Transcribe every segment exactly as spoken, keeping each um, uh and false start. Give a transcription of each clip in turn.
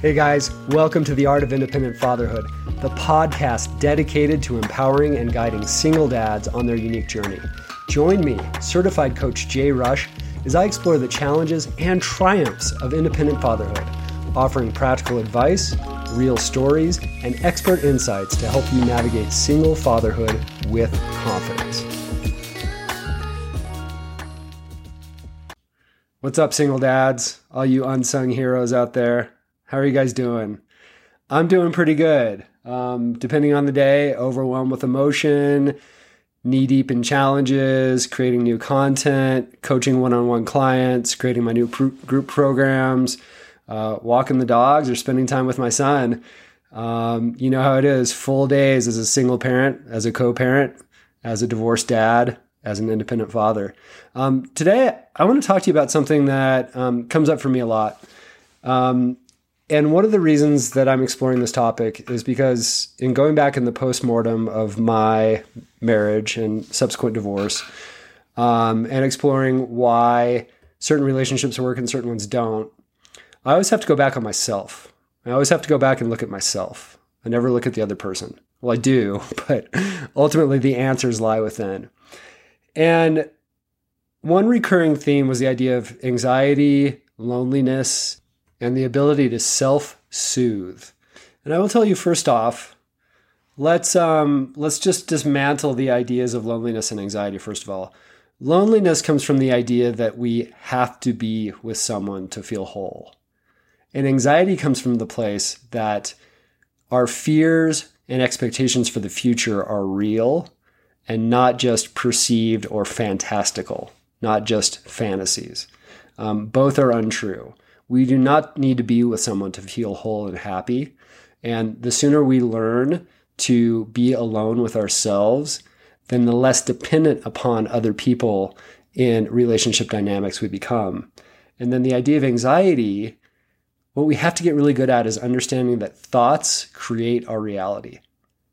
Hey guys, welcome to the Art of Independent Fatherhood, the podcast dedicated to empowering and guiding single dads on their unique journey. Join me, certified coach Jay Rush, as I explore the challenges and triumphs of independent fatherhood, offering practical advice, real stories, and expert insights to help you navigate single fatherhood with confidence. What's up, single dads, all you unsung heroes out there? How are you guys doing? I'm doing pretty good. Um, depending on the day, overwhelmed with emotion, knee-deep in challenges, creating new content, coaching one-on-one clients, creating my new pr- group programs, uh, walking the dogs, or spending time with my son. Um, you know how it is. Full days as a single parent, as a co-parent, as a divorced dad, as an independent father. Um, today, I want to talk to you about something that um, comes up for me a lot. Um, And one of the reasons that I'm exploring this topic is because in going back in the postmortem of my marriage and subsequent divorce, um, and exploring why certain relationships work and certain ones don't, I always have to go back on myself. I always have to go back and look at myself. I never look at the other person. Well, I do, but ultimately the answers lie within. And one recurring theme was the idea of anxiety, loneliness, and the ability to self-soothe. And I will tell you first off, let's um, let's just dismantle the ideas of loneliness and anxiety first of all. Loneliness comes from the idea that we have to be with someone to feel whole. And anxiety comes from the place that our fears and expectations for the future are real and not just perceived or fantastical, not just fantasies. Um, both are untrue. We do not need to be with someone to feel whole and happy. And the sooner we learn to be alone with ourselves, then the less dependent upon other people in relationship dynamics we become. And then the idea of anxiety, what we have to get really good at is understanding that thoughts create our reality.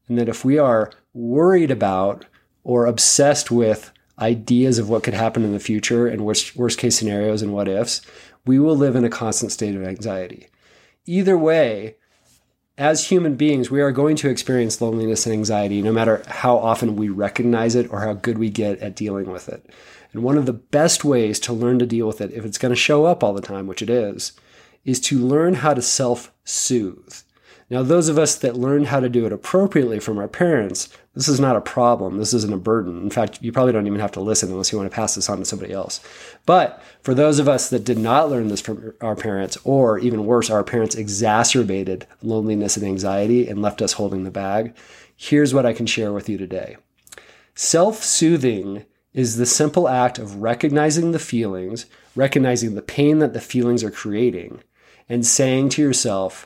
And that if we are worried about or obsessed with ideas of what could happen in the future and worst, worst case scenarios and what ifs, we will live in a constant state of anxiety. Either way, as human beings, we are going to experience loneliness and anxiety no matter how often we recognize it or how good we get at dealing with it. And one of the best ways to learn to deal with it, if it's going to show up all the time, which it is, is to learn how to self-soothe. Now, those of us that learn how to do it appropriately from our parents, this is not a problem. This isn't a burden. In fact, you probably don't even have to listen unless you want to pass this on to somebody else. But for those of us that did not learn this from our parents, or even worse, our parents exacerbated loneliness and anxiety and left us holding the bag, here's what I can share with you today. Self-soothing is the simple act of recognizing the feelings, recognizing the pain that the feelings are creating, and saying to yourself,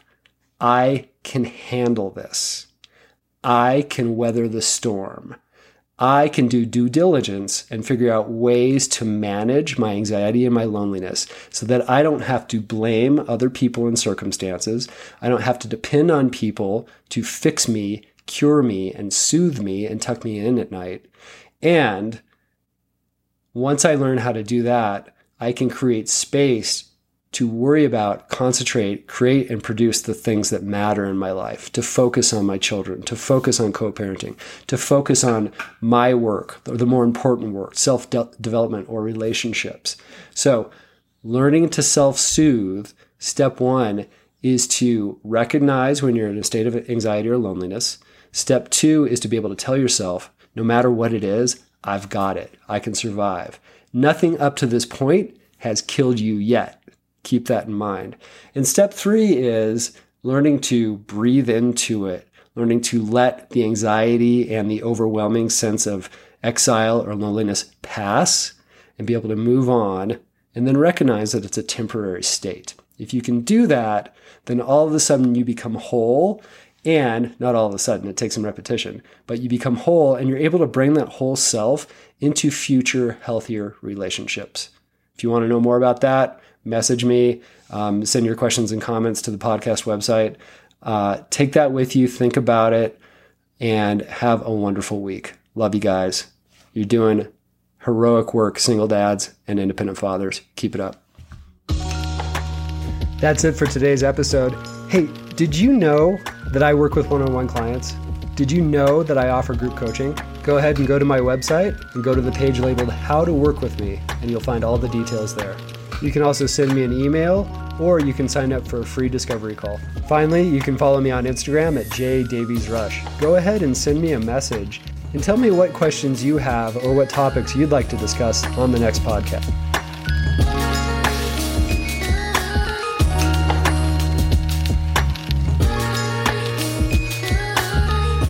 I can handle this. I can weather the storm. I can do due diligence and figure out ways to manage my anxiety and my loneliness so that I don't have to blame other people and circumstances. I don't have to depend on people to fix me, cure me, and soothe me and tuck me in at night. And once I learn how to do that, I can create space to worry about, concentrate, create, and produce the things that matter in my life, to focus on my children, to focus on co-parenting, to focus on my work, the more important work, self-development or relationships. So learning to self-soothe, step one, is to recognize when you're in a state of anxiety or loneliness. Step two is to be able to tell yourself, no matter what it is, I've got it. I can survive. Nothing up to this point has killed you yet. Keep that in mind. And step three is learning to breathe into it, learning to let the anxiety and the overwhelming sense of exile or loneliness pass and be able to move on, and then recognize that it's a temporary state. If you can do that, then all of a sudden you become whole, and not all of a sudden, it takes some repetition, but you become whole and you're able to bring that whole self into future healthier relationships. If you want to know more about that, message me, um, send your questions and comments to the podcast website. Uh, take that with you, think about it, and have a wonderful week. Love you guys. You're doing heroic work, single dads and independent fathers. Keep it up. That's it for today's episode. Hey, did you know that I work with one-on-one clients? Did you know that I offer group coaching? Go ahead and go to my website and go to the page labeled How to Work With Me, and you'll find all the details there. You can also send me an email, or you can sign up for a free discovery call. Finally, you can follow me on Instagram at j davies rush. Go ahead and send me a message and tell me what questions you have or what topics you'd like to discuss on the next podcast.